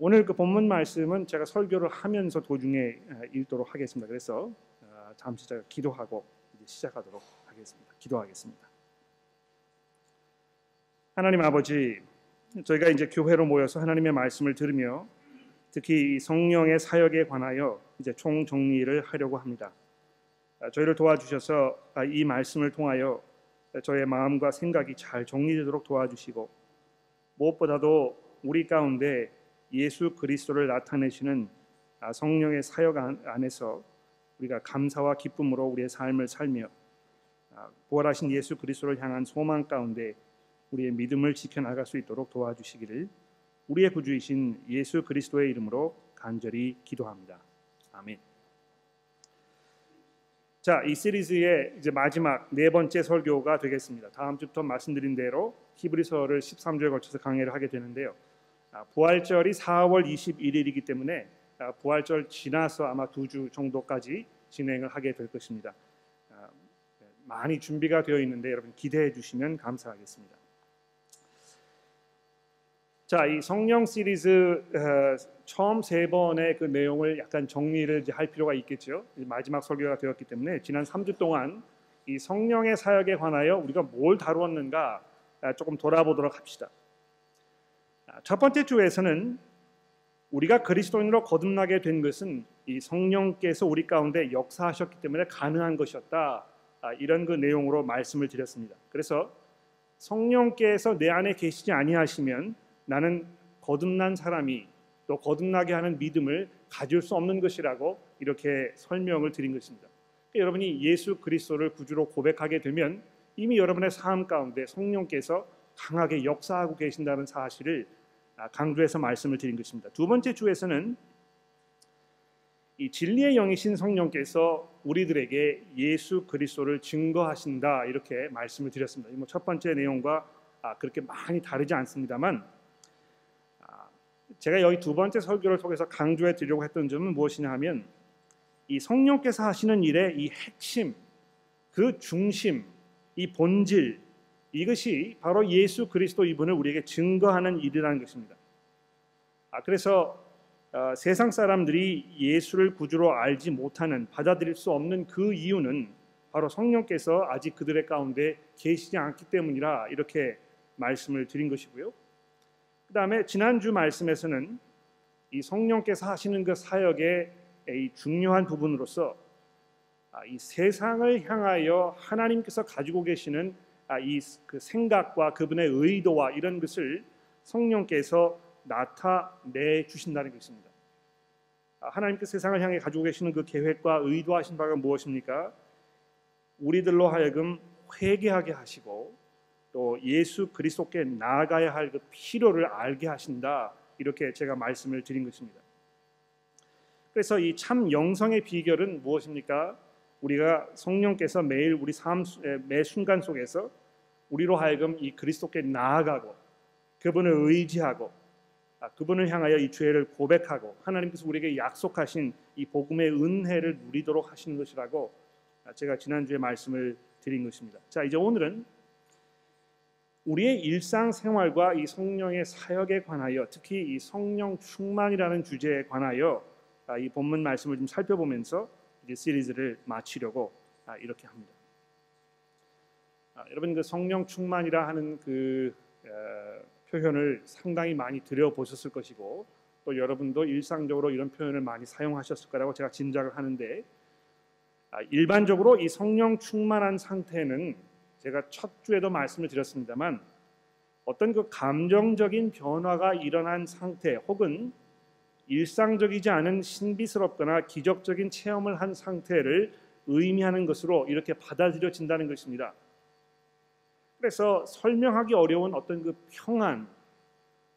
오늘 그 본문 말씀은 제가 설교를 하면서 도중에 읽도록 하겠습니다. 그래서 잠시 제가 기도하고 이제 시작하도록 하겠습니다. 기도하겠습니다. 하나님 아버지, 저희가 이제 교회로 모여서 하나님의 말씀을 들으며 특히 성령의 사역에 관하여 이제 총 정리를 하려고 합니다. 저희를 도와주셔서 이 말씀을 통하여 저의 마음과 생각이 잘 정리되도록 도와주시고, 무엇보다도 우리 가운데 예수 그리스도를 나타내시는 성령의 사역 안에서 우리가 감사와 기쁨으로 우리의 삶을 살며 부활하신 예수 그리스도를 향한 소망 가운데 우리의 믿음을 지켜나갈 수 있도록 도와주시기를 우리의 구주이신 예수 그리스도의 이름으로 간절히 기도합니다. 아멘. 자, 이 시리즈의 이제 마지막 네 번째 설교가 되겠습니다. 다음 주부터 말씀드린 대로 히브리서를 13주에 걸쳐서 강해를 하게 되는데요. 부활절이 4월 21일이기 때문에 부활절 지나서 아마 2주 정도까지 진행을 하게 될 것입니다. 많이 준비가 되어 있는데 여러분 기대해 주시면 감사하겠습니다. 자, 이 성령 시리즈 처음 세 번의 그 내용을 약간 정리를 이제 할 필요가 있겠죠. 마지막 설교가 되었기 때문에 지난 3주 동안 이 성령의 사역에 관하여 우리가 뭘 다루었는가 조금 돌아보도록 합시다. 첫 번째 주에서는 우리가 그리스도인으로 거듭나게 된 것은 이 성령께서 우리 가운데 역사하셨기 때문에 가능한 것이었다, 이런 그 내용으로 말씀을 드렸습니다. 그래서 성령께서 내 안에 계시지 아니하시면 나는 거듭난 사람이 또 거듭나게 하는 믿음을 가질 수 없는 것이라고 이렇게 설명을 드린 것입니다. 그러니까 여러분이 예수 그리스도를 구주로 고백하게 되면 이미 여러분의 삶 가운데 성령께서 강하게 역사하고 계신다는 사실을 강조해서 말씀을 드린 것입니다. 두 번째 주에서는 이 진리의 영이신 성령께서 우리들에게 예수 그리스도를 증거하신다, 이렇게 말씀을 드렸습니다. 첫 번째 내용과 그렇게 많이 다르지 않습니다만, 제가 여기 두 번째 설교를 통해서 강조해 드리려고 했던 점은 무엇이냐 하면, 이 성령께서 하시는 일의 이 핵심, 그 중심, 이 본질, 이것이 바로 예수 그리스도 이분을 우리에게 증거하는 일이라는 것입니다. 그래서 세상 사람들이 예수를 구주로 알지 못하는, 받아들일 수 없는 그 이유는 바로 성령께서 아직 그들의 가운데 계시지 않기 때문이라, 이렇게 말씀을 드린 것이고요. 그 다음에 지난주 말씀에서는 이 성령께서 하시는 그 사역의 이 중요한 부분으로서 이 세상을 향하여 하나님께서 가지고 계시는 이 그 생각과 그분의 의도와 이런 것을 성령께서 나타내 주신다는 것입니다. 하나님께서 세상을 향해 가지고 계시는 그 계획과 의도하신 바가 무엇입니까? 우리들로 하여금 회개하게 하시고 또 예수 그리스도께 나아가야 할 그 필요를 알게 하신다, 이렇게 제가 말씀을 드린 것입니다. 그래서 이 참 영성의 비결은 무엇입니까? 우리가 성령께서 매일 우리 삶 매 순간 속에서 우리로 하여금 이 그리스도께 나아가고 그분을 의지하고 그분을 향하여 이 죄를 고백하고 하나님께서 우리에게 약속하신 이 복음의 은혜를 누리도록 하시는 것이라고 제가 지난주에 말씀을 드린 것입니다. 자, 이제 오늘은 우리의 일상생활과 이 성령의 사역에 관하여, 특히 이 성령 충만이라는 주제에 관하여 이 본문 말씀을 좀 살펴보면서 이제 시리즈를 마치려고 이렇게 합니다. 여러분, 그 성령 충만이라 하는 그 표현을 상당히 많이 들여보셨을 것이고, 또 여러분도 일상적으로 이런 표현을 많이 사용하셨을 거라고 제가 짐작을 하는데, 일반적으로 이 성령 충만한 상태는 제가 첫 주에도 말씀을 드렸습니다만 어떤 그 감정적인 변화가 일어난 상태 혹은 일상적이지 않은 신비스럽거나 기적적인 체험을 한 상태를 의미하는 것으로 이렇게 받아들여진다는 것입니다. 그래서 설명하기 어려운 어떤 그 평안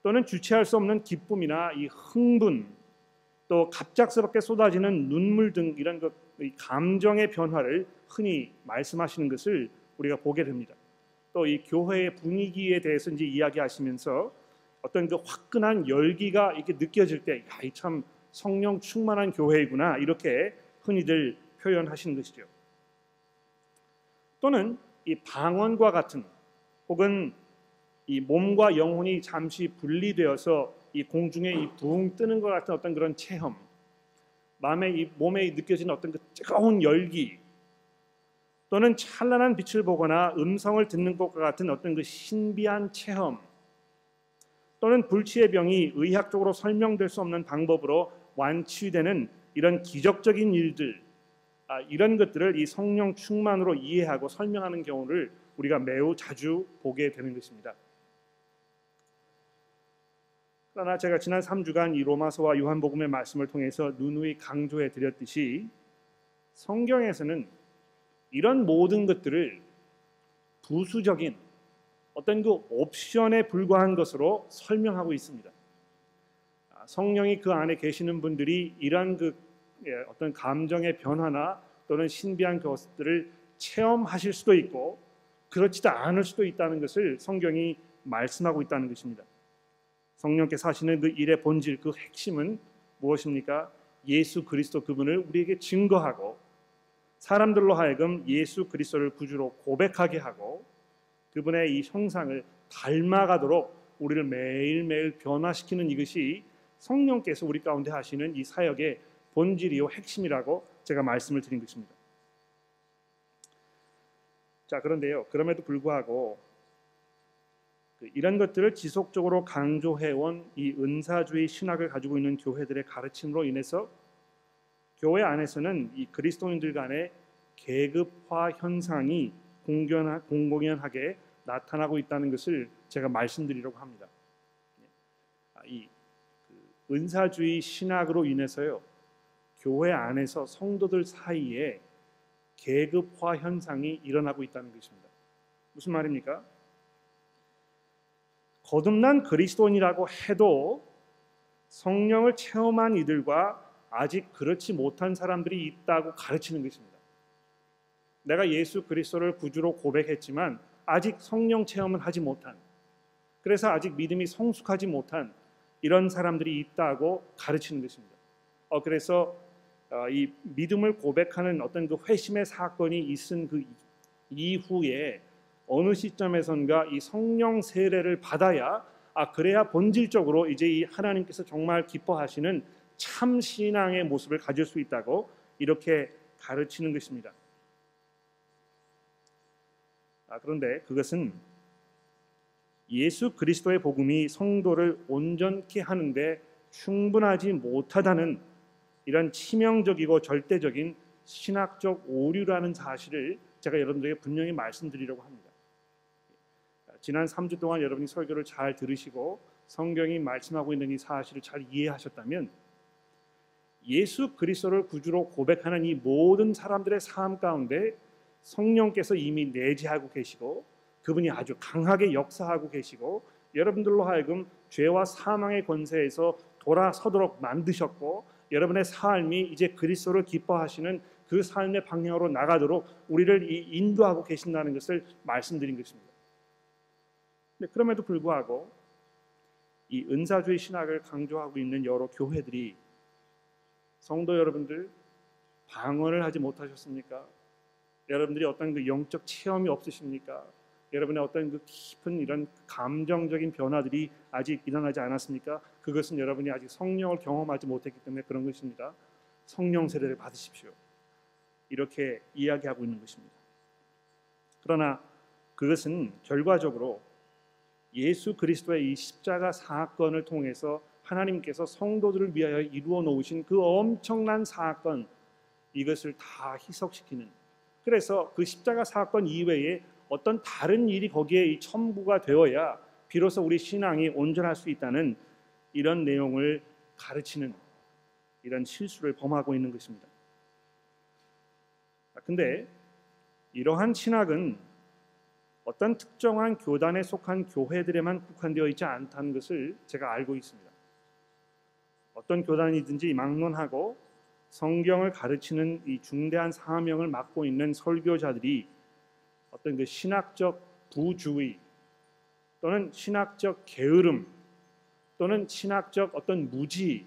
또는 주체할 수 없는 기쁨이나 이 흥분, 또 갑작스럽게 쏟아지는 눈물 등 이런 그 감정의 변화를 흔히 말씀하시는 것을 우리가 보게 됩니다. 또 이 교회의 분위기에 대해서 이제 이야기하시면서 어떤 그 화끈한 열기가 이렇게 느껴질 때, 야, 이 참 성령 충만한 교회이구나, 이렇게 흔히들 표현하시는 것이죠. 또는 이 방언과 같은, 혹은 이 몸과 영혼이 잠시 분리되어서 이 공중에 이 붕 뜨는 것 같은 어떤 그런 체험, 몸에 느껴지는 어떤 그 뜨거운 열기, 또는 찬란한 빛을 보거나 음성을 듣는 것과 같은 어떤 그 신비한 체험, 또는 불치의 병이 의학적으로 설명될 수 없는 방법으로 완치되는 이런 기적적인 일들, 이런 것들을 이 성령 충만으로 이해하고 설명하는 경우를 우리가 매우 자주 보게 되는 것입니다. 그러나 제가 지난 3주간 이 로마서와 요한복음의 말씀을 통해서 누누이 강조해 드렸듯이 성경에서는 이런 모든 것들을 부수적인 어떤 그 옵션에 불과한 것으로 설명하고 있습니다. 성령이 그 안에 계시는 분들이 이런 그 어떤 감정의 변화나 또는 신비한 것들을 체험하실 수도 있고 그렇지도 않을 수도 있다는 것을 성경이 말씀하고 있다는 것입니다. 성령께서 하시는 그 일의 본질, 그 핵심은 무엇입니까? 예수 그리스도 그분을 우리에게 증거하고 사람들로 하여금 예수 그리스도를 구주로 고백하게 하고 그분의 이 형상을 닮아가도록 우리를 매일매일 변화시키는 이것이 성령께서 우리 가운데 하시는 이 사역의 본질이요 핵심이라고 제가 말씀을 드린 것입니다. 자, 그런데요, 그럼에도 불구하고 이런 것들을 지속적으로 강조해온 이 은사주의 신학을 가지고 있는 교회들의 가르침으로 인해서 교회 안에서는 이 그리스도인들 간의 계급화 현상이 공공연하게 나타나고 있다는 것을 제가 말씀드리려고 합니다. 이 은사주의 신학으로 인해서요, 교회 안에서 성도들 사이에 계급화 현상이 일어나고 있다는 것입니다. 무슨 말입니까? 거듭난 그리스도인이라고 해도 성령을 체험한 이들과 아직 그렇지 못한 사람들이 있다고 가르치는 것입니다. 내가 예수 그리스도를 구주로 고백했지만 아직 성령 체험을 하지 못한, 그래서 아직 믿음이 성숙하지 못한 이런 사람들이 있다고 가르치는 것입니다. 그래서 이 믿음을 고백하는 어떤 그 회심의 사건이 있은 그 이후에 어느 시점에선가 이 성령 세례를 받아야, 그래야 본질적으로 이제 이 하나님께서 정말 기뻐하시는 참 신앙의 모습을 가질 수 있다고 이렇게 가르치는 것입니다. 그런데 그것은 예수 그리스도의 복음이 성도를 온전케 하는데 충분하지 못하다는 이런 치명적이고 절대적인 신학적 오류라는 사실을 제가 여러분들에게 분명히 말씀드리려고 합니다. 지난 3주 동안 여러분이 설교를 잘 들으시고 성경이 말씀하고 있는 이 사실을 잘 이해하셨다면 예수 그리스도를 구주로 고백하는 이 모든 사람들의 삶 가운데 성령께서 이미 내재하고 계시고 그분이 아주 강하게 역사하고 계시고 여러분들로 하여금 죄와 사망의 권세에서 돌아서도록 만드셨고 여러분의 삶이 이제 그리스도를 기뻐하시는 그 삶의 방향으로 나가도록 우리를 인도하고 계신다는 것을 말씀드린 것입니다. 그럼에도 불구하고 이 은사주의 신학을 강조하고 있는 여러 교회들이 성도 여러분들 방언을 하지 못하셨습니까? 여러분들이 어떤 그 영적 체험이 없으십니까? 여러분의 어떤 그 깊은 이런 감정적인 변화들이 아직 일어나지 않았습니까? 그것은 여러분이 아직 성령을 경험하지 못했기 때문에 그런 것입니다. 성령 세례를 받으십시오. 이렇게 이야기하고 있는 것입니다. 그러나 그것은 결과적으로 예수 그리스도의 이 십자가 사건을 통해서 하나님께서 성도들을 위하여 이루어 놓으신 그 엄청난 사건, 이것을 다 희석시키는, 그래서 그 십자가 사건 이외에 어떤 다른 일이 거기에 첨부가 되어야 비로소 우리 신앙이 온전할 수 있다는 이런 내용을 가르치는 이런 실수를 범하고 있는 것입니다. 근데 이러한 신학은 어떤 특정한 교단에 속한 교회들에만 국한되어 있지 않다는 것을 제가 알고 있습니다. 어떤 교단이든지 막론하고 성경을 가르치는 이 중대한 사명을 맡고 있는 설교자들이 어떤 그 신학적 부주의 또는 신학적 게으름 또는 신학적 어떤 무지,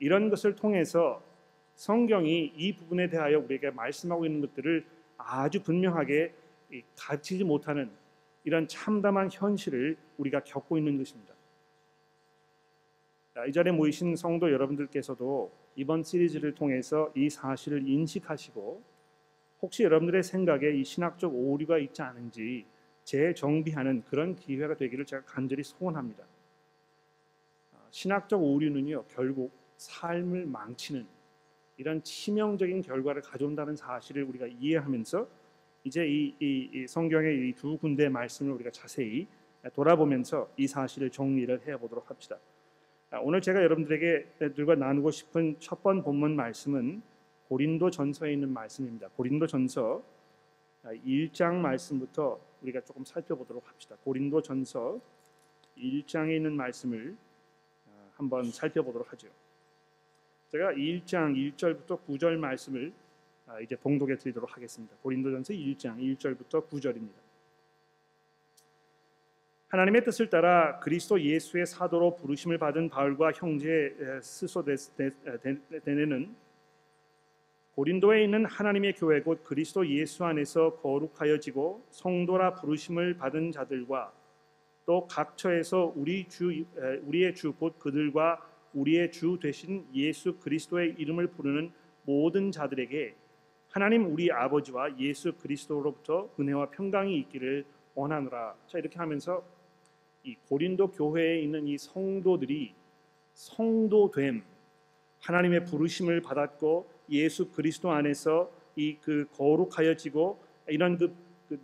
이런 것을 통해서 성경이 이 부분에 대하여 우리에게 말씀하고 있는 것들을 아주 분명하게 가르치지 못하는 이런 참담한 현실을 우리가 겪고 있는 것입니다. 이 자리에 모이신 성도 여러분들께서도 이번 시리즈를 통해서 이 사실을 인식하시고 혹시 여러분들의 생각에 이 신학적 오류가 있지 않은지 재정비하는 그런 기회가 되기를 제가 간절히 소원합니다. 신학적 오류는요, 결국 삶을 망치는 이런 치명적인 결과를 가져온다는 사실을 우리가 이해하면서 이제 이 성경의 이 두 군데의 말씀을 우리가 자세히 돌아보면서 이 사실을 정리를 해보도록 합시다. 오늘 제가 여러분들과 나누고 싶은 첫 번 본문 말씀은 고린도전서에 있는 말씀입니다. 고린도전서 1장 말씀부터 우리가 조금 살펴보도록 합시다. 고린도전서 1장에 있는 말씀을 한번 살펴보도록 하죠. 제가 1장 1절부터 9절 말씀을 이제 봉독해 드리도록 하겠습니다. 고린도전서 1장 1절부터 9절입니다. 하나님의 뜻을 따라 그리스도 예수의 사도로 부르심을 받은 바울과 형제 스소데네는 고린도에 있는 하나님의 교회 곧 그리스도 예수 안에서 거룩하여지고 성도라 부르심을 받은 자들과 또 각처에서 우리의 주 곧 그들과 우리의 주 되신 예수 그리스도의 이름을 부르는 모든 자들에게 하나님 우리 아버지와 예수 그리스도로부터 은혜와 평강이 있기를 원하노라. 자, 이렇게 하면서 이 고린도 교회에 있는 이 성도들이 성도됨, 하나님의 부르심을 받았고 예수 그리스도 안에서 이 거룩하여지고 이런 그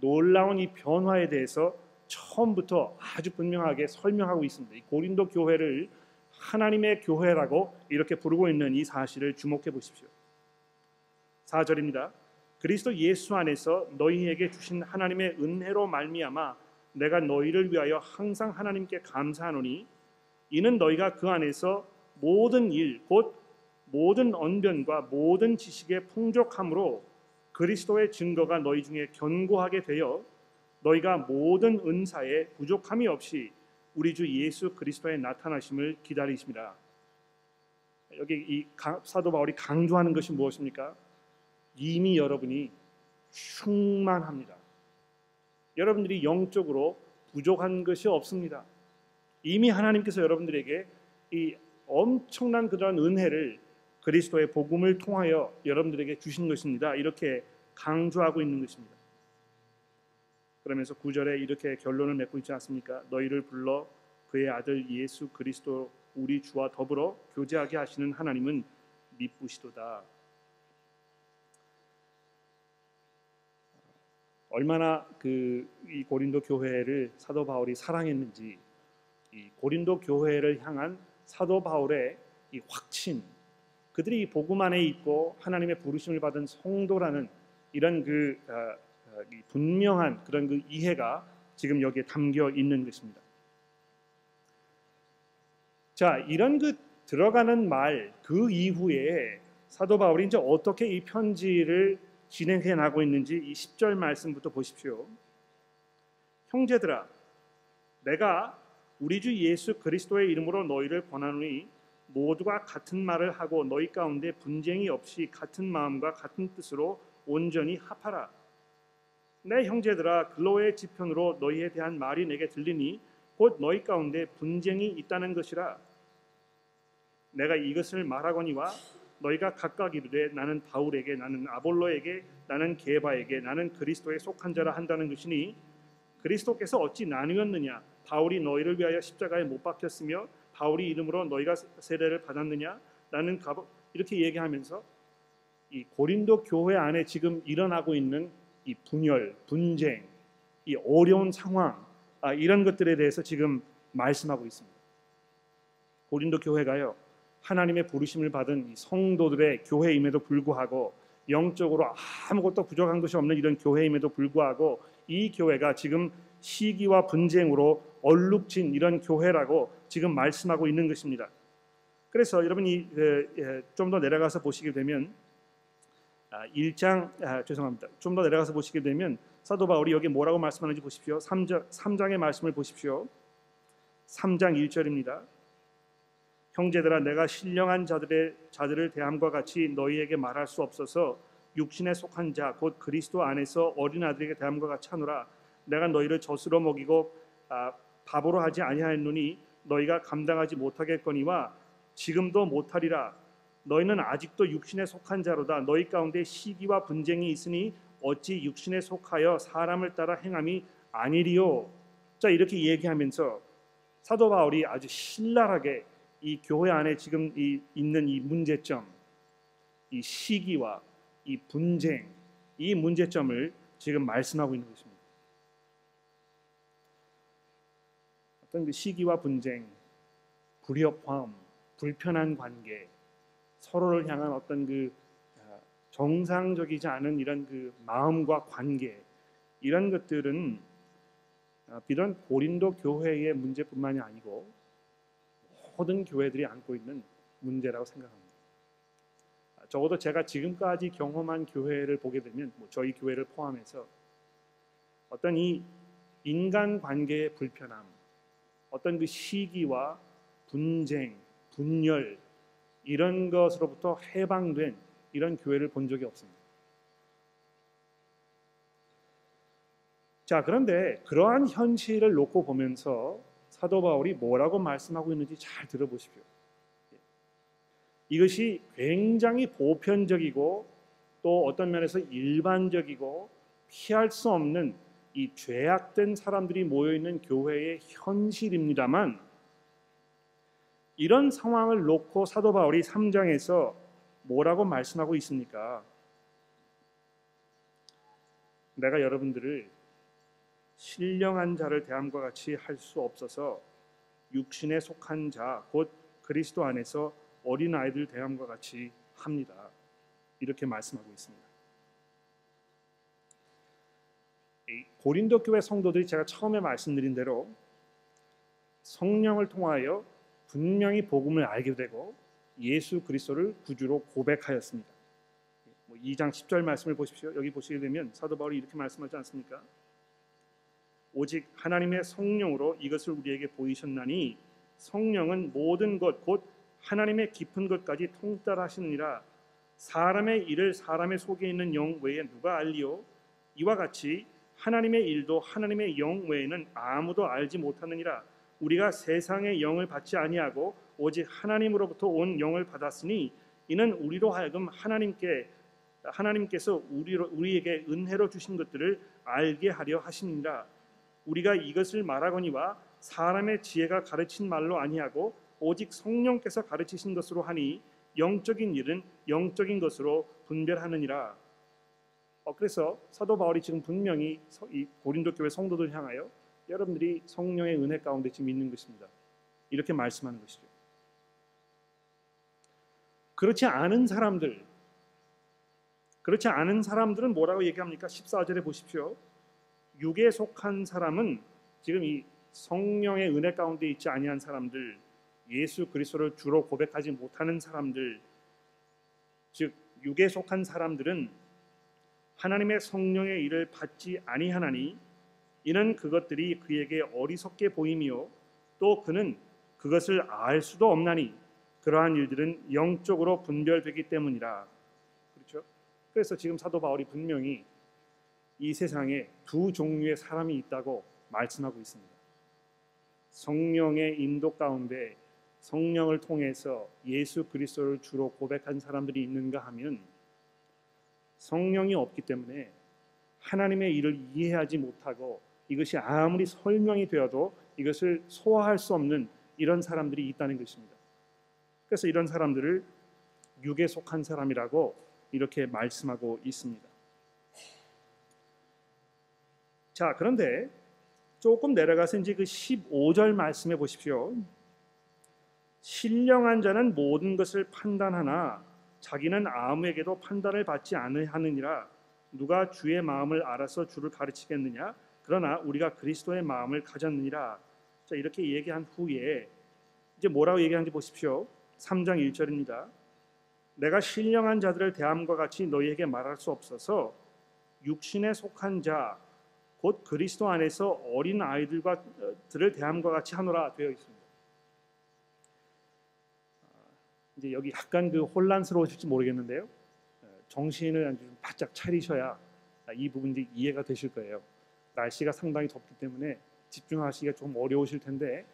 놀라운 이 변화에 대해서 처음부터 아주 분명하게 설명하고 있습니다. 이 고린도 교회를 하나님의 교회라고 이렇게 부르고 있는 이 사실을 주목해 보십시오. 4절입니다. 그리스도 예수 안에서 너희에게 주신 하나님의 은혜로 말미암아 내가 너희를 위하여 항상 하나님께 감사하노니 이는 너희가 그 안에서 모든 일 곧 모든 언변과 모든 지식의 풍족함으로 그리스도의 증거가 너희 중에 견고하게 되어 너희가 모든 은사에 부족함이 없이 우리 주 예수 그리스도의 나타나심을 기다리십니다. 여기 이 사도 바울이 강조하는 것이 무엇입니까? 이미 여러분이 충만합니다. 여러분들이 영적으로 부족한 것이 없습니다. 이미 하나님께서 여러분들에게 이 엄청난 그런 은혜를 그리스도의 복음을 통하여 여러분들에게 주신 것입니다. 이렇게 강조하고 있는 것입니다. 그러면서 9절에 이렇게 결론을 맺고 있지 않습니까? 너희를 불러 그의 아들 예수 그리스도 우리 주와 더불어 교제하게 하시는 하나님은 미쁘시도다. 얼마나 이 고린도 교회를 사도 바울이 사랑했는지, 이 고린도 교회를 향한 사도 바울의 이 확신, 그들이 복음 안에 있고 하나님의 부르심을 받은 성도라는 이런 분명한 그런 이해가 지금 여기에 담겨 있는 것입니다. 자, 이런 들어가는 말, 그 이후에 사도 바울이 이제 어떻게 이 편지를 진행해 나고 있는지 이 10절 말씀부터 보십시오. 형제들아, 내가 우리 주 예수 그리스도의 이름으로 너희를 권하노니 모두가 같은 말을 하고 너희 가운데 분쟁이 없이 같은 마음과 같은 뜻으로 온전히 합하라. 내 형제들아, 글로의 지편으로 너희에 대한 말이 내게 들리니 곧 너희 가운데 분쟁이 있다는 것이라. 내가 이것을 말하거니와 너희가 각각 이르되 나는 바울에게, 나는 아볼로에게, 나는 게바에게, 나는 그리스도에 속한 자라 한다는 것이니 그리스도께서 어찌 나뉘었느냐? 바울이 너희를 위하여 십자가에 못 박혔으며 바울이 이름으로 너희가 세례를 받았느냐? 나는 이렇게 얘기하면서 이 고린도 교회 안에 지금 일어나고 있는 이 분열, 분쟁, 이 어려운 상황, 이런 것들에 대해서 지금 말씀하고 있습니다. 고린도 교회가요, 하나님의 부르심을 받은 이 성도들의 교회임에도 불구하고 영적으로 아무것도 부족한 것이 없는 이런 교회임에도 불구하고 이 교회가 지금 시기와 분쟁으로 얼룩진 이런 교회라고 지금 말씀하고 있는 것입니다. 그래서 여러분이 좀 더 내려가서 보시게 되면 1장, 좀 더 내려가서 보시게 되면 사도 바울이 여기 뭐라고 말씀하는지 보십시오. 3장의 말씀을 보십시오. 3장 1절입니다. 형제들아, 내가 신령한 자들을 대함과 같이 너희에게 말할 수 없어서 육신에 속한 자 곧 그리스도 안에서 어린아들에게 대함과 같이 하노라. 내가 너희를 젖으로 먹이고 밥으로 하지 아니하였노니 너희가 감당하지 못하겠거니와 지금도 못하리라. 너희는 아직도 육신에 속한 자로다. 너희 가운데 시기와 분쟁이 있으니 어찌 육신에 속하여 사람을 따라 행함이 아니리요. 자, 이렇게 얘기하면서 사도 바울이 아주 신랄하게 이 교회 안에 지금 있는 이 문제점, 이 시기와 이 분쟁, 이 문제점을 지금 말씀하고 있는 것입니다. 어떤 그 시기와 분쟁, 불협화음, 불편한 관계, 서로를 향한 어떤 그 정상적이지 않은 이런 그 마음과 관계, 이런 것들은 비단 고린도 교회의 문제뿐만이 아니고 모든 교회들이 안고 있는 문제라고 생각합니다. 적어도 제가 지금까지 경험한 교회를 보게 되면 저희 교회를 포함해서 어떤 이 인간관계의 불편함, 어떤 그 시기와 분쟁, 분열, 이런 것으로부터 해방된 이런 교회를 본 적이 없습니다. 자, 그런데 그러한 현실을 놓고 보면서 사도 바울이 뭐라고 말씀하고 있는지 잘 들어보십시오. 이것이 굉장히 보편적이고 또 어떤 면에서 일반적이고 피할 수 없는 이 죄악된 사람들이 모여있는 교회의 현실입니다만, 이런 상황을 놓고 사도 바울이 3장에서 뭐라고 말씀하고 있습니까? 내가 여러분들을 신령한 자를 대함과 같이 할 수 없어서 육신에 속한 자, 곧 그리스도 안에서 어린아이들 대함과 같이 합니다. 이렇게 말씀하고 있습니다. 고린도 교회 성도들이 제가 처음에 말씀드린 대로 성령을 통하여 분명히 복음을 알게 되고 예수 그리스도를 구주로 고백하였습니다. 2장 10절 말씀을 보십시오. 여기 보시게 되면 사도 바울이 이렇게 말씀하지 않습니까? 오직 하나님의 성령으로 이것을 우리에게 보이셨나니 성령은 모든 것, 곧 하나님의 깊은 것까지 통달하시느니라. 사람의 일을 사람의 속에 있는 영 외에 누가 알리요? 이와 같이 하나님의 일도 하나님의 영 외에는 아무도 알지 못하느니라. 우리가 세상의 영을 받지 아니하고 오직 하나님으로부터 온 영을 받았으니 이는 우리로 하여금 하나님께서 우리에게 은혜로 주신 것들을 알게 하려 하십니다. 우리가 이것을 말하거니와 사람의 지혜가 가르친 말로 아니하고 오직 성령께서 가르치신 것으로 하니 영적인 일은 영적인 것으로 분별하느니라. 그래서 사도 바울이 지금 분명히 이 고린도 교회 성도들 향하여 여러분들이 성령의 은혜 가운데 지금 있는 것입니다, 이렇게 말씀하는 것이죠. 그렇지 않은 사람들은 뭐라고 얘기합니까? 14절에 보십시오. 육에 속한 사람은 지금 이 성령의 은혜 가운데 있지 아니한 사람들, 예수 그리스도를 주로 고백하지 못하는 사람들, 즉 육에 속한 사람들은 하나님의 성령의 일을 받지 아니하나니 이는 그것들이 그에게 어리석게 보임이요 또 그는 그것을 알 수도 없나니 그러한 일들은 영적으로 분별되기 때문이라. 그렇죠? 그래서 지금 사도 바울이 분명히 이 세상에 두 종류의 사람이 있다고 말씀하고 있습니다. 성령의 인도 가운데 성령을 통해서 예수 그리스도를 주로 고백한 사람들이 있는가 하면, 성령이 없기 때문에 하나님의 일을 이해하지 못하고 이것이 아무리 설명이 되어도 이것을 소화할 수 없는 이런 사람들이 있다는 것입니다. 그래서 이런 사람들을 육에 속한 사람이라고 이렇게 말씀하고 있습니다. 자, 그런데 조금 내려가서 이제 그 15절 말씀해 보십시오. 신령한 자는 모든 것을 판단하나 자기는 아무에게도 판단을 받지 아니하느니라. 누가 주의 마음을 알아서 주를 가르치겠느냐? 그러나 우리가 그리스도의 마음을 가졌느니라. 자, 이렇게 얘기한 후에 이제 뭐라고 얘기하는지 보십시오. 3장 1절입니다. 내가 신령한 자들을 대함과 같이 너희에게 말할 수 없어서 육신에 속한 자, 곧 그리스도 안에서 어린 아이들을 대함과 같이 하노라 되어 있습니다. 이제 여기 약간 그 혼란스러우실지 모르겠는데요. 정신을 아주 바짝 차리셔야 이 부분이 이해가 되실 거예요. 날씨가 상당히 덥기 때문에 집중하시기가 좀 어려우실 텐데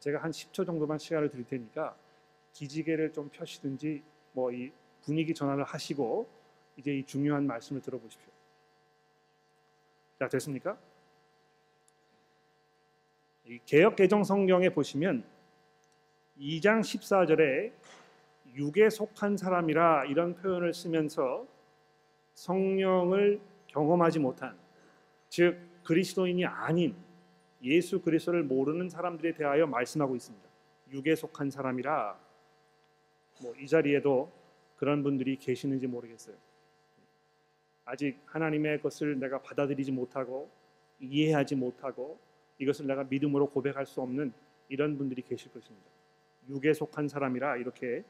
제가 한 10초 정도만 시간을 드릴 테니까 기지개를 좀 펴시든지 뭐 이 분위기 전환을 하시고 이제 이 중요한 말씀을 들어보십시오. 자, 됐습니까? 이 개역개정성경에 보시면 2장 14절에 육에 속한 사람이라 이런 표현을 쓰면서 성령을 경험하지 못한, 즉 그리스도인이 아닌 예수 그리스도를 모르는 사람들에 대하여 말씀하고 있습니다. 육에 속한 사람이라. 뭐 이 자리에도 그런 분들이 계시는지 모르겠어요. 아직 하나님의 것을 내가 받아들이지 못하고 이해하지 못하고 이것을 내가 믿음으로 고백할 수 없는 이런 분들이 계실 것입니다. 육에 속한 사람이라 이렇게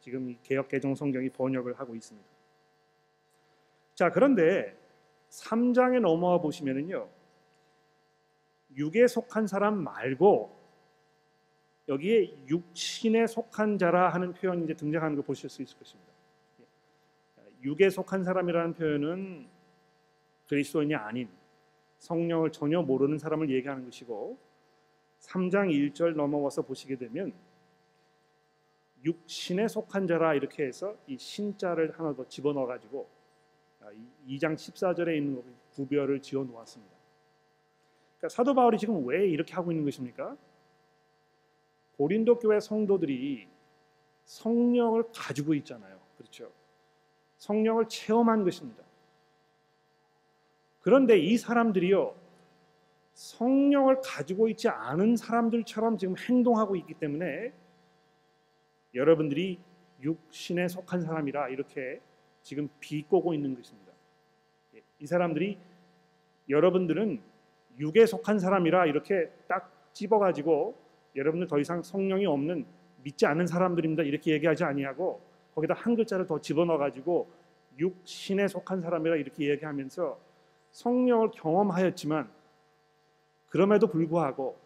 지금 개역개정성경이 번역을 하고 있습니다. 자, 그런데 3장에 넘어와 보시면은요, 육에 속한 사람 말고 여기에 육신에 속한 자라 하는 표현이 이제 등장하는 거 보실 수 있을 것입니다. 육에 속한 사람이라는 표현은 그리스도인이 아닌 성령을 전혀 모르는 사람을 얘기하는 것이고, 3장 1절 넘어와서 보시게 되면 육신에 속한 자라 이렇게 해서 이 신자를 하나 더 집어넣어 가지고 2장 14절에 있는 구별을 지어 놓았습니다. 그러니까 사도 바울이 지금 왜 이렇게 하고 있는 것입니까? 고린도 교회 성도들이 성령을 가지고 있잖아요. 그렇죠? 성령을 체험한 것입니다. 그런데 이 사람들이요, 성령을 가지고 있지 않은 사람들처럼 지금 행동하고 있기 때문에 여러분들이 육신에 속한 사람이라 이렇게 지금 비꼬고 있는 것입니다. 이 사람들이, 여러분들은 육에 속한 사람이라 이렇게 딱 집어가지고 여러분들 더 이상 성령이 없는, 믿지 않는 사람들입니다 이렇게 얘기하지 아니하고 거기다 한 글자를 더 집어넣어가지고 육신에 속한 사람이라 이렇게 얘기하면서 성령을 경험하였지만 그럼에도 불구하고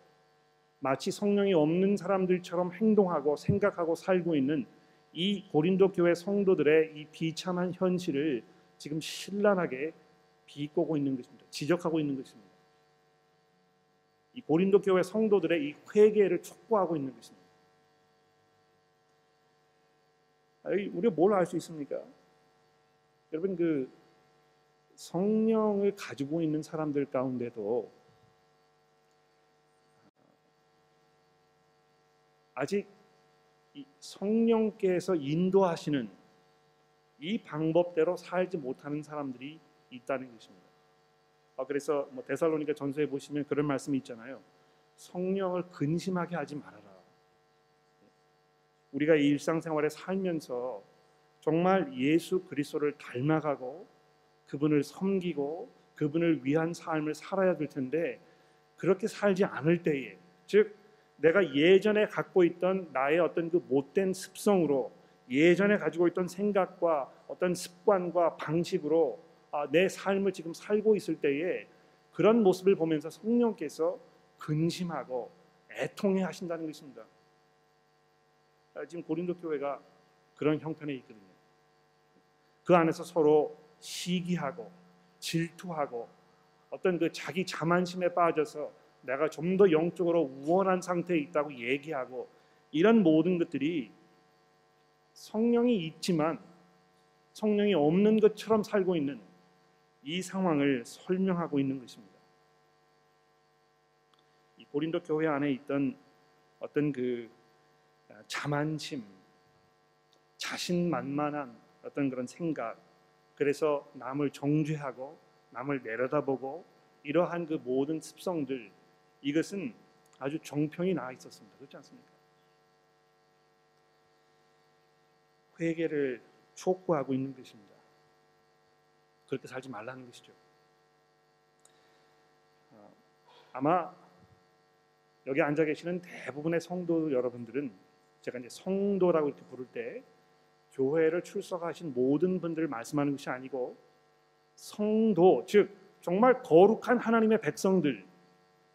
마치 성령이 없는 사람들처럼 행동하고 생각하고 살고 있는 이 고린도 교회 성도들의 이 비참한 현실을 지금 신랄하게 비꼬고 있는 것입니다. 지적하고 있는 것입니다. 이 고린도 교회 성도들의 이 회개를 촉구하고 있는 것입니다. 우리가 뭘 알 수 있습니까? 여러분, 그 성령을 가지고 있는 사람들 가운데도 아직 이 성령께서 인도하시는 이 방법대로 살지 못하는 사람들이 있다는 것입니다. 그래서 뭐 데살로니가 전서에 보시면 그런 말씀이 있잖아요. 성령을 근심하게 하지 말아라. 우리가 이 일상생활에 살면서 정말 예수 그리스도를 닮아가고 그분을 섬기고 그분을 위한 삶을 살아야 될 텐데, 그렇게 살지 않을 때에, 즉 내가 예전에 갖고 있던 나의 어떤 그 못된 습성으로, 예전에 가지고 있던 생각과 어떤 습관과 방식으로 내 삶을 지금 살고 있을 때에 그런 모습을 보면서 성령께서 근심하고 애통해 하신다는 것입니다. 지금 고린도 교회가 그런 형편에 있거든요. 그 안에서 서로 시기하고 질투하고 어떤 그 자기 자만심에 빠져서 내가 좀 더 영적으로 우월한 상태에 있다고 얘기하고, 이런 모든 것들이 성령이 있지만 성령이 없는 것처럼 살고 있는 이 상황을 설명하고 있는 것입니다. 이 고린도 교회 안에 있던 어떤 그 자만심, 자신만만한 어떤 그런 생각, 그래서 남을 정죄하고 남을 내려다보고 이러한 그 모든 습성들, 이것은 아주 정평이 나와 있었습니다. 그렇지 않습니까? 회개를 촉구하고 있는 것입니다. 그렇게 살지 말라는 것이죠. 아마 여기 앉아 계시는 대부분의 성도 여러분들은, 제가 이제 성도라고 이렇게 부를 때 교회를 출석하신 모든 분들을 말씀하는 것이 아니고, 성도, 즉 정말 거룩한 하나님의 백성들,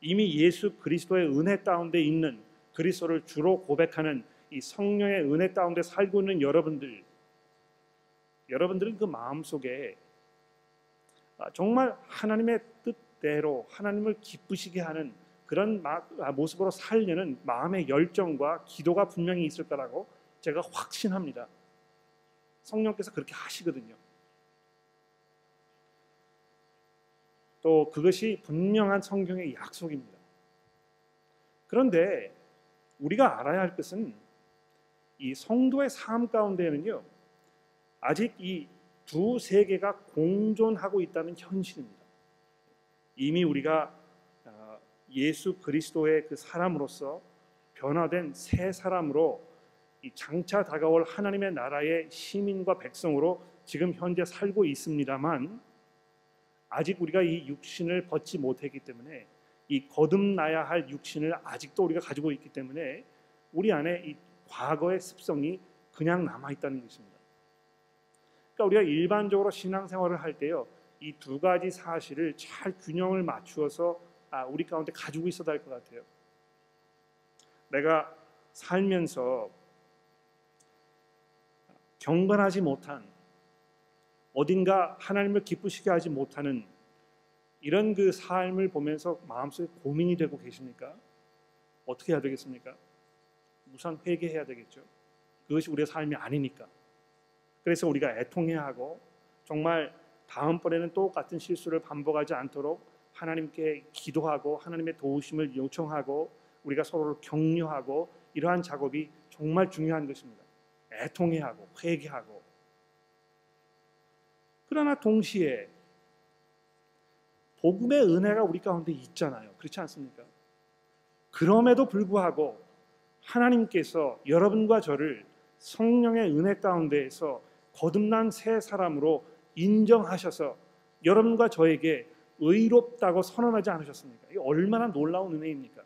이미 예수 그리스도의 은혜 가운데 있는, 그리스도를 주로 고백하는 이 성령의 은혜 가운데 살고 있는 여러분들은 그 마음속에 정말 하나님의 뜻대로 하나님을 기쁘시게 하는 그런 모습으로 살려는 마음의 열정과 기도가 분명히 있을 거라고 제가 확신합니다. 성령께서 그렇게 하시거든요. 또 그것이 분명한 성경의 약속입니다. 그런데 우리가 알아야 할 것은 이 성도의 삶 가운데는요, 아직 이 두 세계가 공존하고 있다는 현실입니다. 이미 우리가 예수 그리스도의 그 사람으로서 변화된 새 사람으로 이 장차 다가올 하나님의 나라의 시민과 백성으로 지금 현재 살고 있습니다만, 아직 우리가 이 육신을 벗지 못했기 때문에, 이 거듭나야 할 육신을 아직도 우리가 가지고 있기 때문에 우리 안에 이 과거의 습성이 그냥 남아있다는 것입니다. 그러니까 우리가 일반적으로 신앙생활을 할 때요, 이 두 가지 사실을 잘 균형을 맞추어서 우리 가운데 가지고 있어야 할 것 같아요. 내가 살면서 경건하지 못한, 어딘가 하나님을 기쁘시게 하지 못하는 이런 그 삶을 보면서 마음속에 고민이 되고 계십니까? 어떻게 해야 되겠습니까? 우선 회개해야 되겠죠. 그것이 우리의 삶이 아니니까. 그래서 우리가 애통해야 하고, 정말 다음번에는 똑같은 실수를 반복하지 않도록 하나님께 기도하고 하나님의 도우심을 요청하고 우리가 서로를 격려하고, 이러한 작업이 정말 중요한 것입니다. 애통해야 하고 회개하고. 그러나 동시에 복음의 은혜가 우리 가운데 있잖아요. 그렇지 않습니까? 그럼에도 불구하고 하나님께서 여러분과 저를 성령의 은혜 가운데에서 거듭난 새 사람으로 인정하셔서 여러분과 저에게 의롭다고 선언하지 않으셨습니까? 이게 얼마나 놀라운 은혜입니까?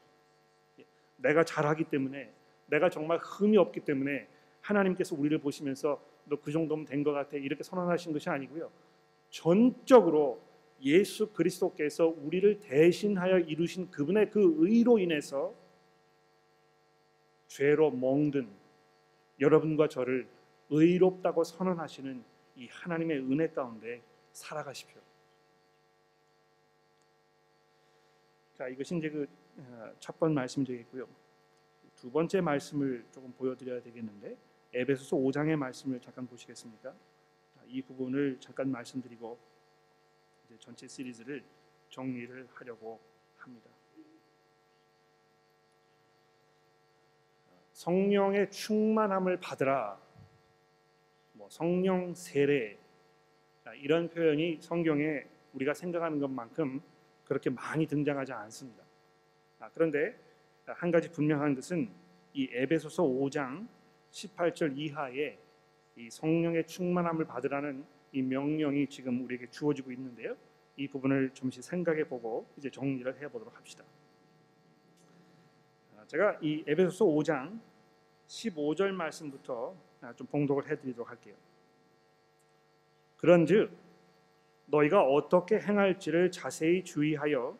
내가 잘하기 때문에, 내가 정말 흠이 없기 때문에 하나님께서 우리를 보시면서 너 그 정도면 된 것 같아, 이렇게 선언하신 것이 아니고요, 전적으로 예수 그리스도께서 우리를 대신하여 이루신 그분의 그 의로 인해서 죄로 멍든 여러분과 저를 의롭다고 선언하시는 이 하나님의 은혜 가운데 살아가십시오. 자, 이것이 이제 그 첫 번째 말씀 되겠고요. 두 번째 말씀을 조금 보여드려야 되겠는데, 에베소서 5장의 말씀을 잠깐 보시겠습니까? 이 부분을 잠깐 말씀드리고 이제 전체 시리즈를 정리를 하려고 합니다. 성령의 충만함을 받으라, 뭐 성령 세례, 이런 표현이 성경에 우리가 생각하는 것만큼 그렇게 많이 등장하지 않습니다. 그런데 한 가지 분명한 것은 이 에베소서 5장 18절 이하에 이 성령의 충만함을 받으라는 이 명령이 지금 우리에게 주어지고 있는데요, 이 부분을 잠시 생각해 보고 이제 정리를 해보도록 합시다. 제가 이 에베소서 5장 15절 말씀부터 좀 봉독을 해드리도록 할게요. 그런즉 너희가 어떻게 행할지를 자세히 주의하여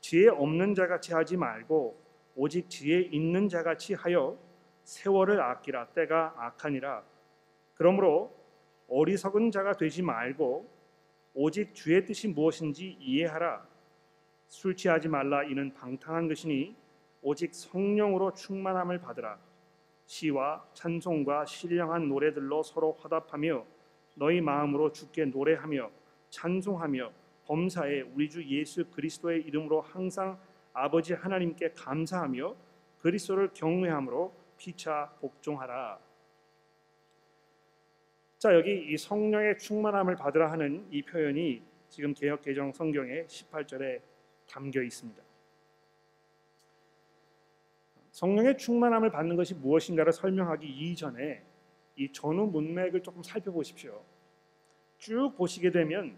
지혜 없는 자같이 하지 말고 오직 지혜 있는 자같이 하여 세월을 아끼라, 때가 악하니라. 그러므로 어리석은 자가 되지 말고 오직 주의 뜻이 무엇인지 이해하라. 술 취하지 말라, 이는 방탕한 것이니 오직 성령으로 충만함을 받으라. 시와 찬송과 신령한 노래들로 서로 화답하며 너희 마음으로 주께 노래하며 찬송하며 범사에 우리 주 예수 그리스도의 이름으로 항상 아버지 하나님께 감사하며 그리스도를 경외함으로 피차 복종하라. 자, 여기 이 성령의 충만함을 받으라 하는 이 표현이 지금 개역 개정 성경의 18절에 담겨 있습니다. 성령의 충만함을 받는 것이 무엇인가를 설명하기 이전에 이 전후 문맥을 조금 살펴보십시오. 쭉 보시게 되면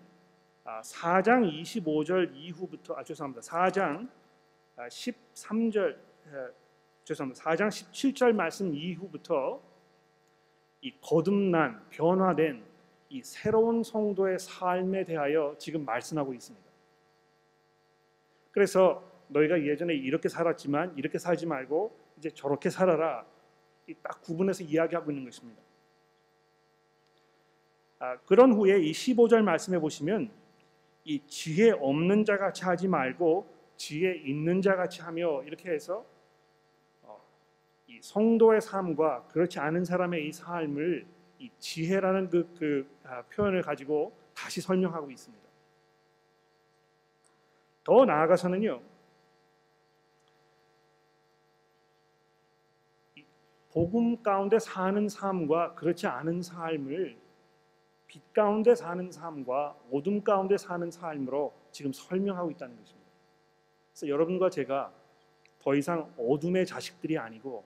4장 25절 이후부터 4장 17절 말씀 이후부터 이 거듭난, 변화된 이 새로운 성도의 삶에 대하여 지금 말씀하고 있습니다. 그래서 너희가 예전에 이렇게 살았지만 이렇게 살지 말고 이제 저렇게 살아라, 이 딱 구분해서 이야기하고 있는 것입니다. 그런 후에 이 15절 말씀해 보시면 이 지혜 없는 자같이 하지 말고 지혜 있는 자같이 하며, 이렇게 해서 이 성도의 삶과 그렇지 않은 사람의 이 삶을 이 지혜라는 그 표현을 가지고 다시 설명하고 있습니다. 더 나아가서는요, 복음 가운데 사는 삶과 그렇지 않은 삶을 빛 가운데 사는 삶과 어둠 가운데 사는 삶으로 지금 설명하고 있다는 것입니다. 그래서 여러분과 제가 더 이상 어둠의 자식들이 아니고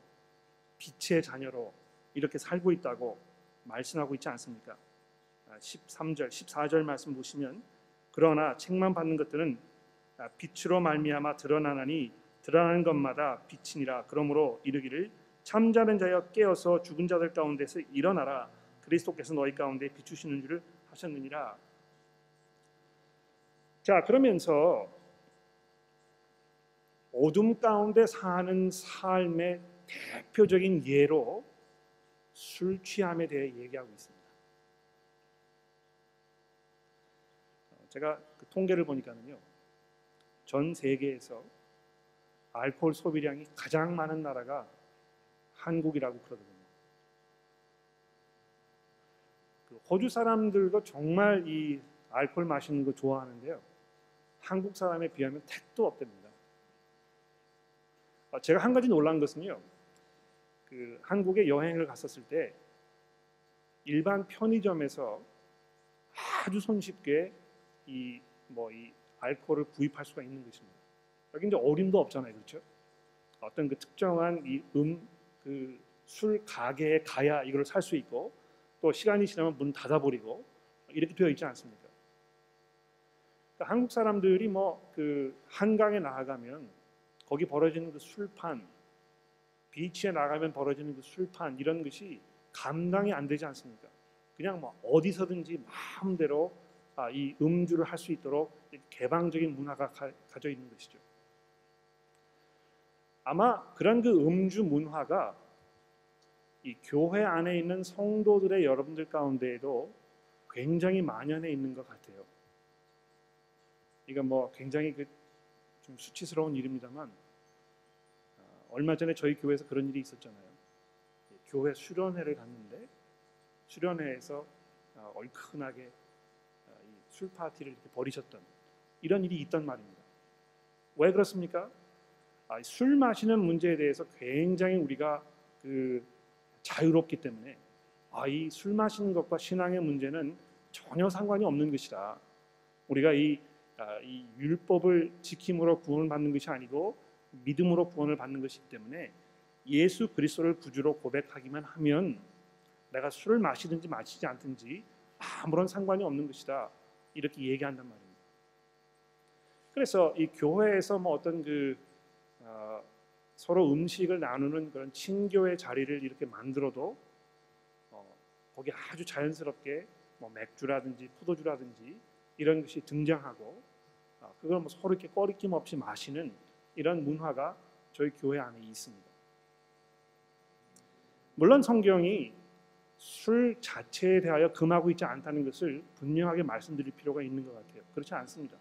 빛의 자녀로 이렇게 살고 있다고 말씀하고 있지 않습니까? 13절, 14절 말씀 보시면 그러나 책망 받는 것들은 빛으로 말미암아 드러나나니 드러나는 것마다 빛이니라. 그러므로 이르기를 잠자는 자여 깨어서 죽은 자들 가운데서 일어나라. 그리스도께서 너희 가운데 비추시는 줄을 하셨느니라. 자, 그러면서 어둠 가운데 사는 삶의 대표적인 예로 술 취함에 대해 얘기하고 있습니다. 제가 그 통계를 보니까는요, 전 세계에서 알코올 소비량이 가장 많은 나라가 한국이라고 그러더군요. 그 호주 사람들도 정말 이 알코올 마시는 거 좋아하는데요, 한국 사람에 비하면 택도 없답니다. 제가 한 가지 놀란 것은요, 그 한국에 여행을 갔었을 때 일반 편의점에서 아주 손쉽게 이 알코올을 구입할 수가 있는 것입니다. 여기 이제 어림도 없잖아요, 그렇죠? 어떤 그 특정한 술 가게에 가야 이걸 살 수 있고, 또 시간이 지나면 문 닫아버리고 이렇게 되어 있지 않습니까? 그러니까 한국 사람들이 그 한강에 나아가면 거기 벌어지는 그 술판, 비치에 나가면 벌어지는 그 술판, 이런 것이 감당이 안 되지 않습니까? 그냥 어디서든지 마음대로 이 음주를 할 수 있도록 개방적인 문화가 가져 있는 것이죠. 아마 그런 그 음주 문화가 이 교회 안에 있는 성도들의 여러분들 가운데에도 굉장히 만연해 있는 것 같아요. 이건 굉장히 좀 수치스러운 일입니다만, 얼마 전에 저희 교회에서 그런 일이 있었잖아요. 교회 수련회를 갔는데 수련회에서 얼큰하게 술 파티를 이렇게 벌이셨던 이런 일이 있단 말입니다. 왜 그렇습니까? 술 마시는 문제에 대해서 굉장히 우리가 자유롭기 때문에 이 술 마시는 것과 신앙의 문제는 전혀 상관이 없는 것이다. 우리가 이 율법을 지킴으로 구원을 받는 것이 아니고 믿음으로 구원을 받는 것이기 때문에 예수 그리스도를 구주로 고백하기만 하면 내가 술을 마시든지 마시지 않든지 아무런 상관이 없는 것이다. 이렇게 얘기한단 말입니다. 그래서 이 교회에서 어떤 서로 음식을 나누는 그런 친교의 자리를 이렇게 만들어도 거기 아주 자연스럽게 맥주라든지 포도주라든지 이런 것이 등장하고 그걸 서로 이렇게 꺼리낌 없이 마시는 이런 문화가 저희 교회 안에 있습니다. 물론 성경이 술 자체에 대하여 금하고 있지 않다는 것을 분명하게 말씀드릴 필요가 있는 것 같아요. 그렇지 않습니다.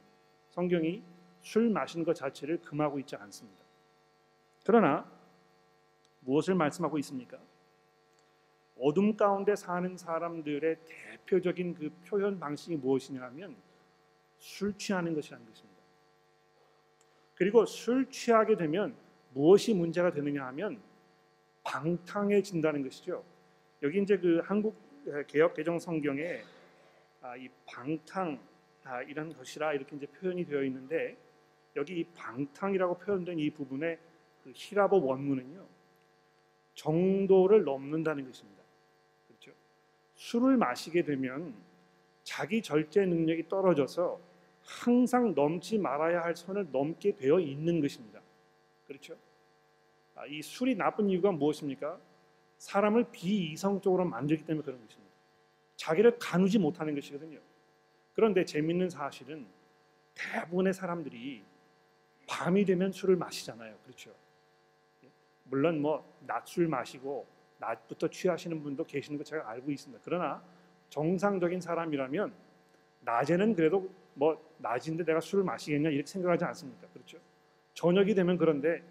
성경이 술 마시는 것 자체를 금하고 있지 않습니다. 그러나 무엇을 말씀하고 있습니까? 어둠 가운데 사는 사람들의 대표적인 그 표현 방식이 무엇이냐면 술 취하는 것이라는 것입니다. 그리고 술 취하게 되면 무엇이 문제가 되느냐 하면 방탕해진다는 것이죠. 여기 이제 그 한국 개역 개정 성경에 이 방탕 이런 것이라 이렇게 이제 표현이 되어 있는데, 여기 이 방탕이라고 표현된 이 부분의 그 히라보 원문은요, 정도를 넘는다는 것입니다. 그렇죠? 술을 마시게 되면 자기 절제 능력이 떨어져서 항상 넘지 말아야 할 선을 넘게 되어 있는 것입니다. 그렇죠? 이 술이 나쁜 이유가 무엇입니까? 사람을 비이성적으로 만들기 때문에 그런 것입니다. 자기를 가누지 못하는 것이거든요. 그런데 재미있는 사실은 대부분의 사람들이 밤이 되면 술을 마시잖아요. 그렇죠? 물론 낮술 마시고 낮부터 취하시는 분도 계시는 거 제가 알고 있습니다. 그러나 정상적인 사람이라면 낮에는 그래도 낮인데 내가 술을 마시겠냐 이렇게 생각하지 않습니까? 그렇죠? 저녁이 되면 그런데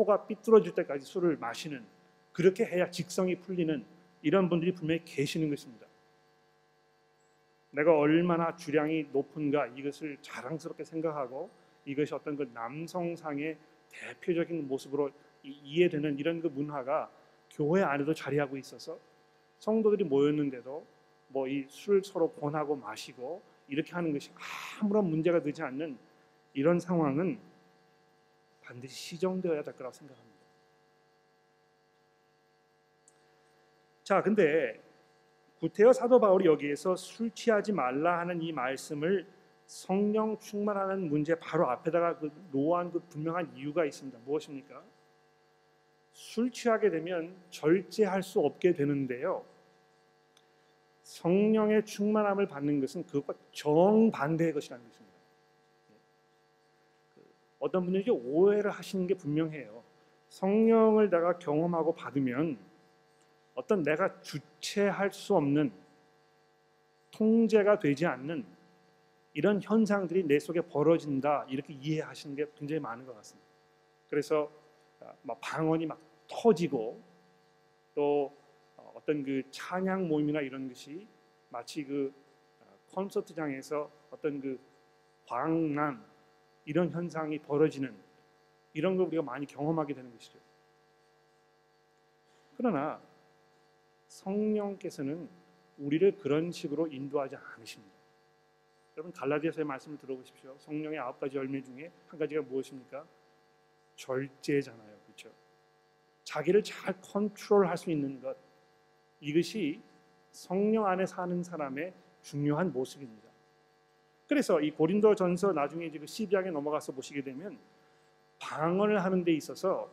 코가 삐뚤어질 때까지 술을 마시는, 그렇게 해야 직성이 풀리는 이런 분들이 분명히 계시는 것입니다. 내가 얼마나 주량이 높은가 이것을 자랑스럽게 생각하고 이것이 어떤 그 남성상의 대표적인 모습으로 이해되는 이런 그 문화가 교회 안에도 자리하고 있어서 성도들이 모였는데도 뭐 이 술 서로 권하고 마시고 이렇게 하는 것이 아무런 문제가 되지 않는 이런 상황은 반드시 시정되어야 될 거라고 생각합니다. 자, 근데 구태여 사도 바울이 여기에서 술 취하지 말라 하는 이 말씀을 성령 충만하는 문제 바로 앞에다가 놓은 분명한 이유가 있습니다. 무엇입니까? 술 취하게 되면 절제할 수 없게 되는데요, 성령의 충만함을 받는 것은 그것과 정반대의 것이라는 것입니다. 어떤 분들이 오해를 하시는 게 분명해요. 성령을 내가 경험하고 받으면 어떤 내가 주체할 수 없는, 통제가 되지 않는 이런 현상들이 내 속에 벌어진다, 이렇게 이해하시는 게 굉장히 많은 것 같습니다. 그래서 막 방언이 막 터지고 또 어떤 그 찬양 모임이나 이런 것이 마치 그 콘서트장에서 어떤 그 광란 이런 현상이 벌어지는 이런 걸 우리가 많이 경험하게 되는 것이죠. 그러나 성령께서는 우리를 그런 식으로 인도하지 않으십니다. 여러분 갈라디아서의 말씀을 들어보십시오. 성령의 9가지 열매 중에 한 가지가 무엇입니까? 절제잖아요. 그렇죠? 자기를 잘 컨트롤할 수 있는 것, 이것이 성령 안에 사는 사람의 중요한 모습입니다. 그래서 이 고린도전서 나중에 이제 12장에 넘어가서 보시게 되면 방언을 하는 데 있어서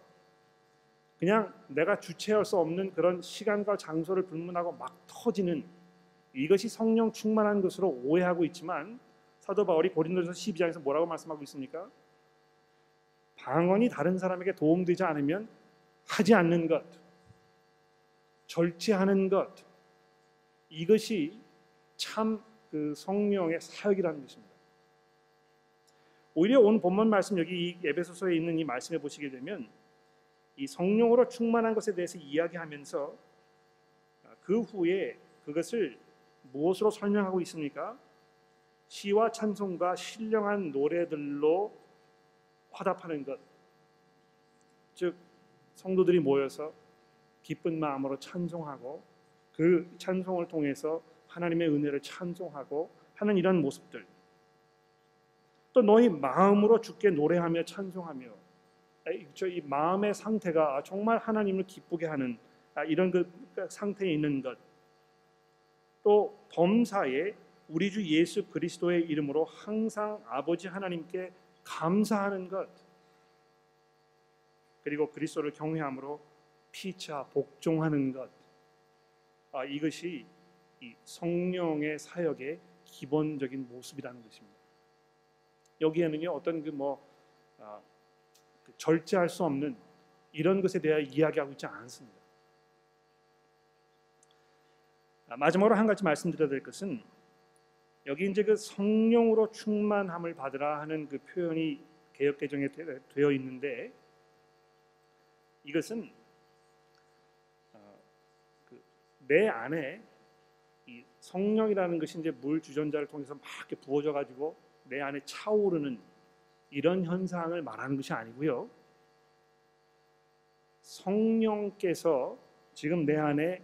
그냥 내가 주체할 수 없는 그런 시간과 장소를 불문하고 막 터지는, 이것이 성령 충만한 것으로 오해하고 있지만 사도 바울이 고린도전서 12장에서 뭐라고 말씀하고 있습니까? 방언이 다른 사람에게 도움되지 않으면 하지 않는 것, 절제하는 것, 이것이 참 그 성령의 사역이라는 것입니다. 오히려 오늘 본문 말씀, 여기 이 에베소서에 있는 이 말씀에 보시게 되면 이 성령으로 충만한 것에 대해서 이야기하면서 그 후에 그것을 무엇으로 설명하고 있습니까? 시와 찬송과 신령한 노래들로 화답하는 것, 즉 성도들이 모여서 기쁜 마음으로 찬송하고 그 찬송을 통해서 하나님의 은혜를 찬송하고 하는 이런 모습들, 또 너희 마음으로 주께 노래하며 찬송하며, 이 마음의 상태가 정말 하나님을 기쁘게 하는 이런 그 상태에 있는 것, 또 범사에 우리 주 예수 그리스도의 이름으로 항상 아버지 하나님께 감사하는 것, 그리고 그리스도를 경외함으로 피차 복종하는 것, 이것이 이 성령의 사역의 기본적인 모습이라는 것입니다. 여기에는요 어떤 그 뭐 절제할 수 없는 이런 것에 대해 이야기하고 있지 않습니다. 마지막으로 한 가지 말씀드려야 될 것은, 여기 이제 그 성령으로 충만함을 받으라 하는 그 표현이 개역개정에 되어 있는데, 이것은 내 안에 이 성령이라는 것이 이제 물 주전자를 통해서 막 이렇게 부어져 가지고 내 안에 차오르는 이런 현상을 말하는 것이 아니고요, 성령께서 지금 내 안에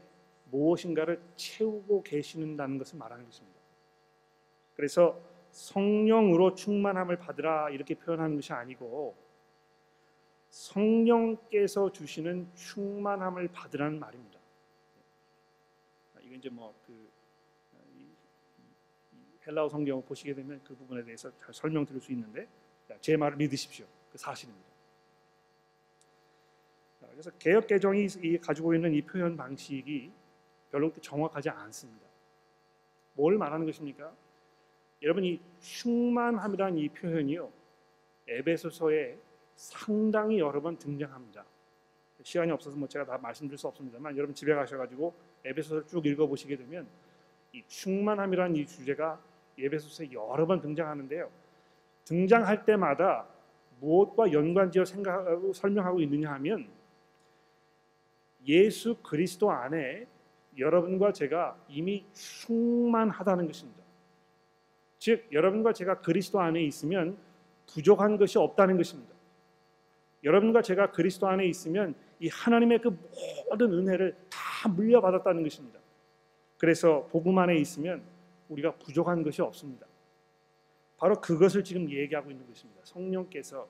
무엇인가를 채우고 계시는다는 것을 말하는 것입니다. 그래서 성령으로 충만함을 받으라 이렇게 표현하는 것이 아니고 성령께서 주시는 충만함을 받으라는 말입니다. 이건 이제 뭐 그 헬라어 성경을 보시게 되면 그 부분에 대해서 잘 설명드릴 수 있는데, 제 말을 믿으십시오. 그 사실입니다. 그래서 개역 개정이 가지고 있는 이 표현 방식이 별로 정확하지 않습니다. 뭘 말하는 것입니까? 여러분 이 충만함이라는 이 표현이요, 에베소서에 상당히 여러 번 등장합니다. 시간이 없어서 뭐 제가 다 말씀드릴 수 없습니다만, 여러분 집에 가셔가지고 에베소서를 쭉 읽어보시게 되면 이 충만함이라는 이 주제가 에베소서에 여러 번 등장하는데요, 등장할 때마다 무엇과 연관지어 생각하고 설명하고 있느냐 하면 예수 그리스도 안에 여러분과 제가 이미 충만하다는 것입니다. 즉 여러분과 제가 그리스도 안에 있으면 부족한 것이 없다는 것입니다. 여러분과 제가 그리스도 안에 있으면 이 하나님의 그 모든 은혜를 다 물려받았다는 것입니다. 그래서 복음 안에 있으면 우리가 부족한 것이 없습니다. 바로 그것을 지금 얘기하고 있는 것입니다. 성령께서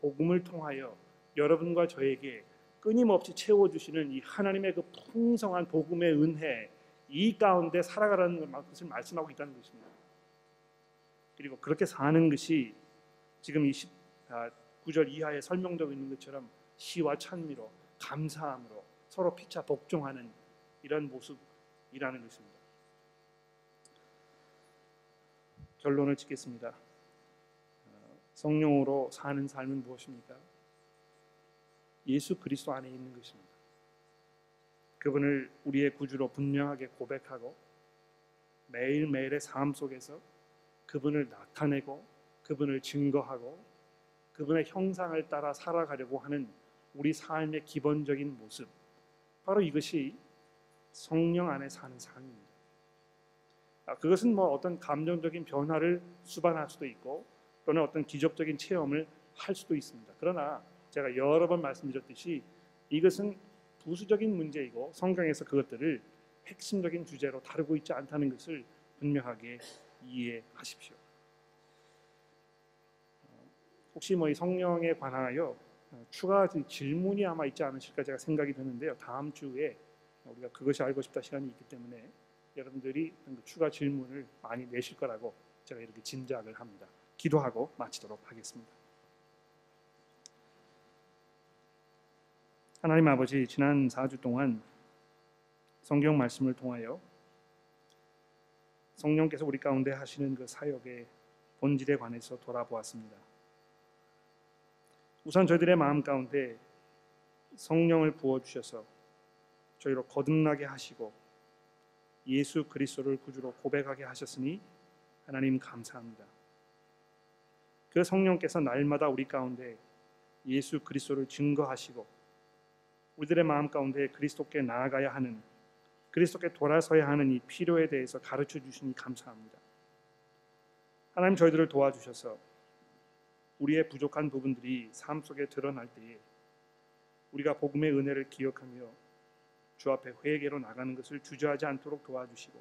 복음을 통하여 여러분과 저에게 끊임없이 채워주시는 이 하나님의 그 풍성한 복음의 은혜, 이 가운데 살아가라는 것을 말씀하고 있다는 것입니다. 그리고 그렇게 사는 것이 지금 이 9절 이하에 설명되고 있는 것처럼 시와 찬미로 감사함으로 서로 피차 복종하는 이런 모습이라는 것입니다. 결론을 짓겠습니다. 성령으로 사는 삶은 무엇입니까? 예수 그리스도 안에 있는 것입니다. 그분을 우리의 구주로 분명하게 고백하고 매일매일의 삶 속에서 그분을 나타내고 그분을 증거하고 그분의 형상을 따라 살아가려고 하는 우리 삶의 기본적인 모습, 바로 이것이 성령 안에 사는 삶입니다. 그것은 뭐 어떤 감정적인 변화를 수반할 수도 있고 또는 어떤 기적적인 체험을 할 수도 있습니다. 그러나 제가 여러 번 말씀드렸듯이 이것은 부수적인 문제이고 성경에서 그것들을 핵심적인 주제로 다루고 있지 않다는 것을 분명하게 이해하십시오. 혹시 뭐 이 성령에 관하여 추가 질문이 아마 있지 않으실까 제가 생각이 드는데요. 다음 주에 우리가 그것이 알고 싶다 시간이 있기 때문에 여러분들이 추가 질문을 많이 내실 거라고 제가 이렇게 짐작을 합니다. 기도하고 마치도록 하겠습니다. 하나님 아버지, 지난 4주 동안 성경 말씀을 통하여 성령께서 우리 가운데 하시는 그 사역의 본질에 관해서 돌아보았습니다. 우선 저희들의 마음 가운데 성령을 부어주셔서 저희로 거듭나게 하시고 예수 그리스도를 구주로 고백하게 하셨으니 하나님 감사합니다. 그 성령께서 날마다 우리 가운데 예수 그리스도를 증거하시고 우리들의 마음 가운데 그리스도께 나아가야 하는, 그리스도께 돌아서야 하는 이 필요에 대해서 가르쳐 주시니 감사합니다. 하나님, 저희들을 도와주셔서 우리의 부족한 부분들이 삶 속에 드러날 때에 우리가 복음의 은혜를 기억하며 주 앞에 회개로 나가는 것을 주저하지 않도록 도와주시고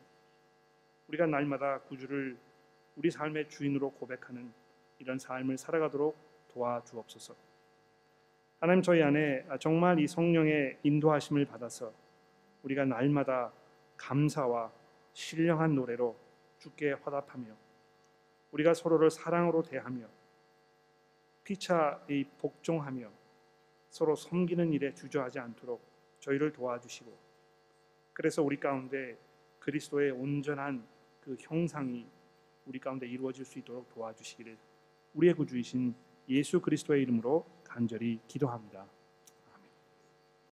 우리가 날마다 구주를 우리 삶의 주인으로 고백하는 이런 삶을 살아가도록 도와주옵소서. 하나님, 저희 안에 정말 이 성령의 인도하심을 받아서 우리가 날마다 감사와 신령한 노래로 주께 화답하며 우리가 서로를 사랑으로 대하며 피차 복종하며 서로 섬기는 일에 주저하지 않도록 저희를 도와주시고 그래서 우리 가운데 그리스도의 온전한 그 형상이 우리 가운데 이루어질 수 있도록 도와주시기를 우리의 구주이신 예수 그리스도의 이름으로 간절히 기도합니다.